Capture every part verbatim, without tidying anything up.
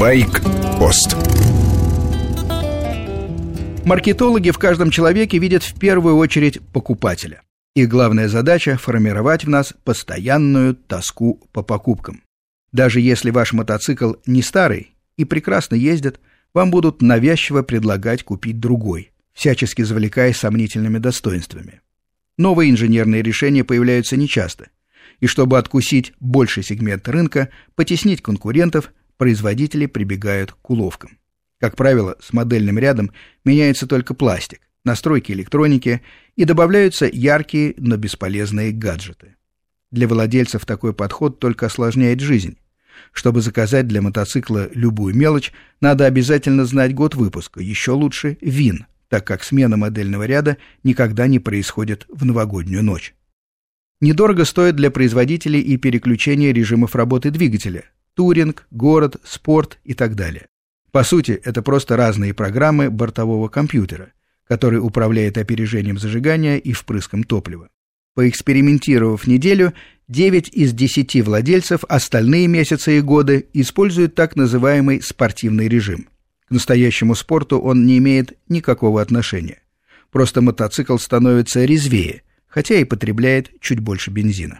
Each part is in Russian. Байкпост. Маркетологи в каждом человеке видят в первую очередь покупателя. Их главная задача – формировать в нас постоянную тоску по покупкам. Даже если ваш мотоцикл не старый и прекрасно ездит, вам будут навязчиво предлагать купить другой, всячески завлекая сомнительными достоинствами. Новые инженерные решения появляются нечасто. И чтобы откусить больший сегмент рынка, потеснить конкурентов, производители прибегают к уловкам. Как правило, с модельным рядом меняется только пластик, настройки электроники и добавляются яркие, но бесполезные гаджеты. Для владельцев такой подход только осложняет жизнь. Чтобы заказать для мотоцикла любую мелочь, надо обязательно знать год выпуска, еще лучше ВИН, так как смена модельного ряда никогда не происходит в новогоднюю ночь. Недорого стоит для производителей и переключение режимов работы двигателя – туринг, город, спорт и так далее. По сути, это просто разные программы бортового компьютера, который управляет опережением зажигания и впрыском топлива. Поэкспериментировав неделю, девять из десяти владельцев остальные месяцы и годы используют так называемый спортивный режим. К настоящему спорту он не имеет никакого отношения. Просто мотоцикл становится резвее, хотя и потребляет чуть больше бензина.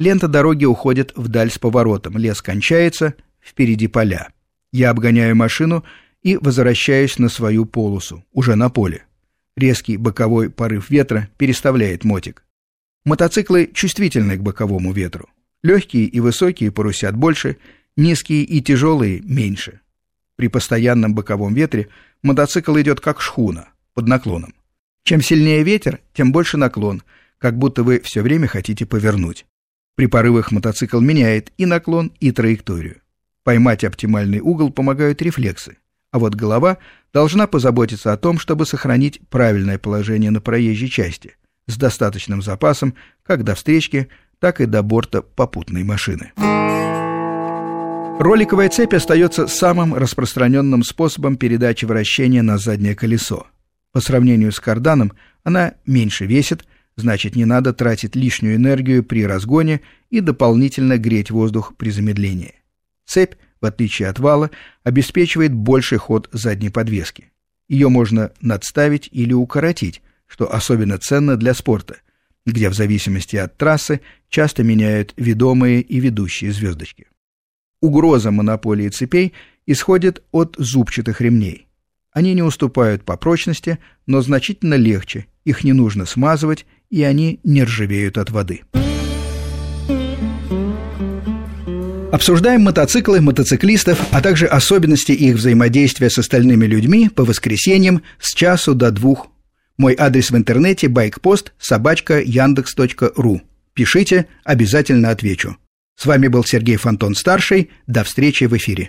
Лента дороги уходит вдаль с поворотом, лес кончается, впереди поля. Я обгоняю машину и возвращаюсь на свою полосу, уже на поле. Резкий боковой порыв ветра переставляет мотик. Мотоциклы чувствительны к боковому ветру. Легкие и высокие парусят больше, низкие и тяжелые меньше. При постоянном боковом ветре мотоцикл идет как шхуна, под наклоном. Чем сильнее ветер, тем больше наклон, как будто вы все время хотите повернуть. При порывах мотоцикл меняет и наклон, и траекторию. Поймать оптимальный угол помогают рефлексы, а вот голова должна позаботиться о том, чтобы сохранить правильное положение на проезжей части, с достаточным запасом как до встречки, так и до борта попутной машины. Роликовая цепь остается самым распространенным способом передачи вращения на заднее колесо. По сравнению с карданом она меньше весит, значит, не надо тратить лишнюю энергию при разгоне и дополнительно греть воздух при замедлении. Цепь, в отличие от вала, обеспечивает больший ход задней подвески. Ее можно надставить или укоротить, что особенно ценно для спорта, где в зависимости от трассы часто меняют ведомые и ведущие звездочки. Угроза монополии цепей исходит от зубчатых ремней. Они не уступают по прочности, но значительно легче, их не нужно смазывать, и они не ржавеют от воды. Обсуждаем мотоциклы, мотоциклистов, а также особенности их взаимодействия с остальными людьми по воскресеньям с часу до двух. Мой адрес в интернете – байкпост собака яндекс точка ру. Пишите, обязательно отвечу. С вами был Сергей Фантон-старший. До встречи в эфире.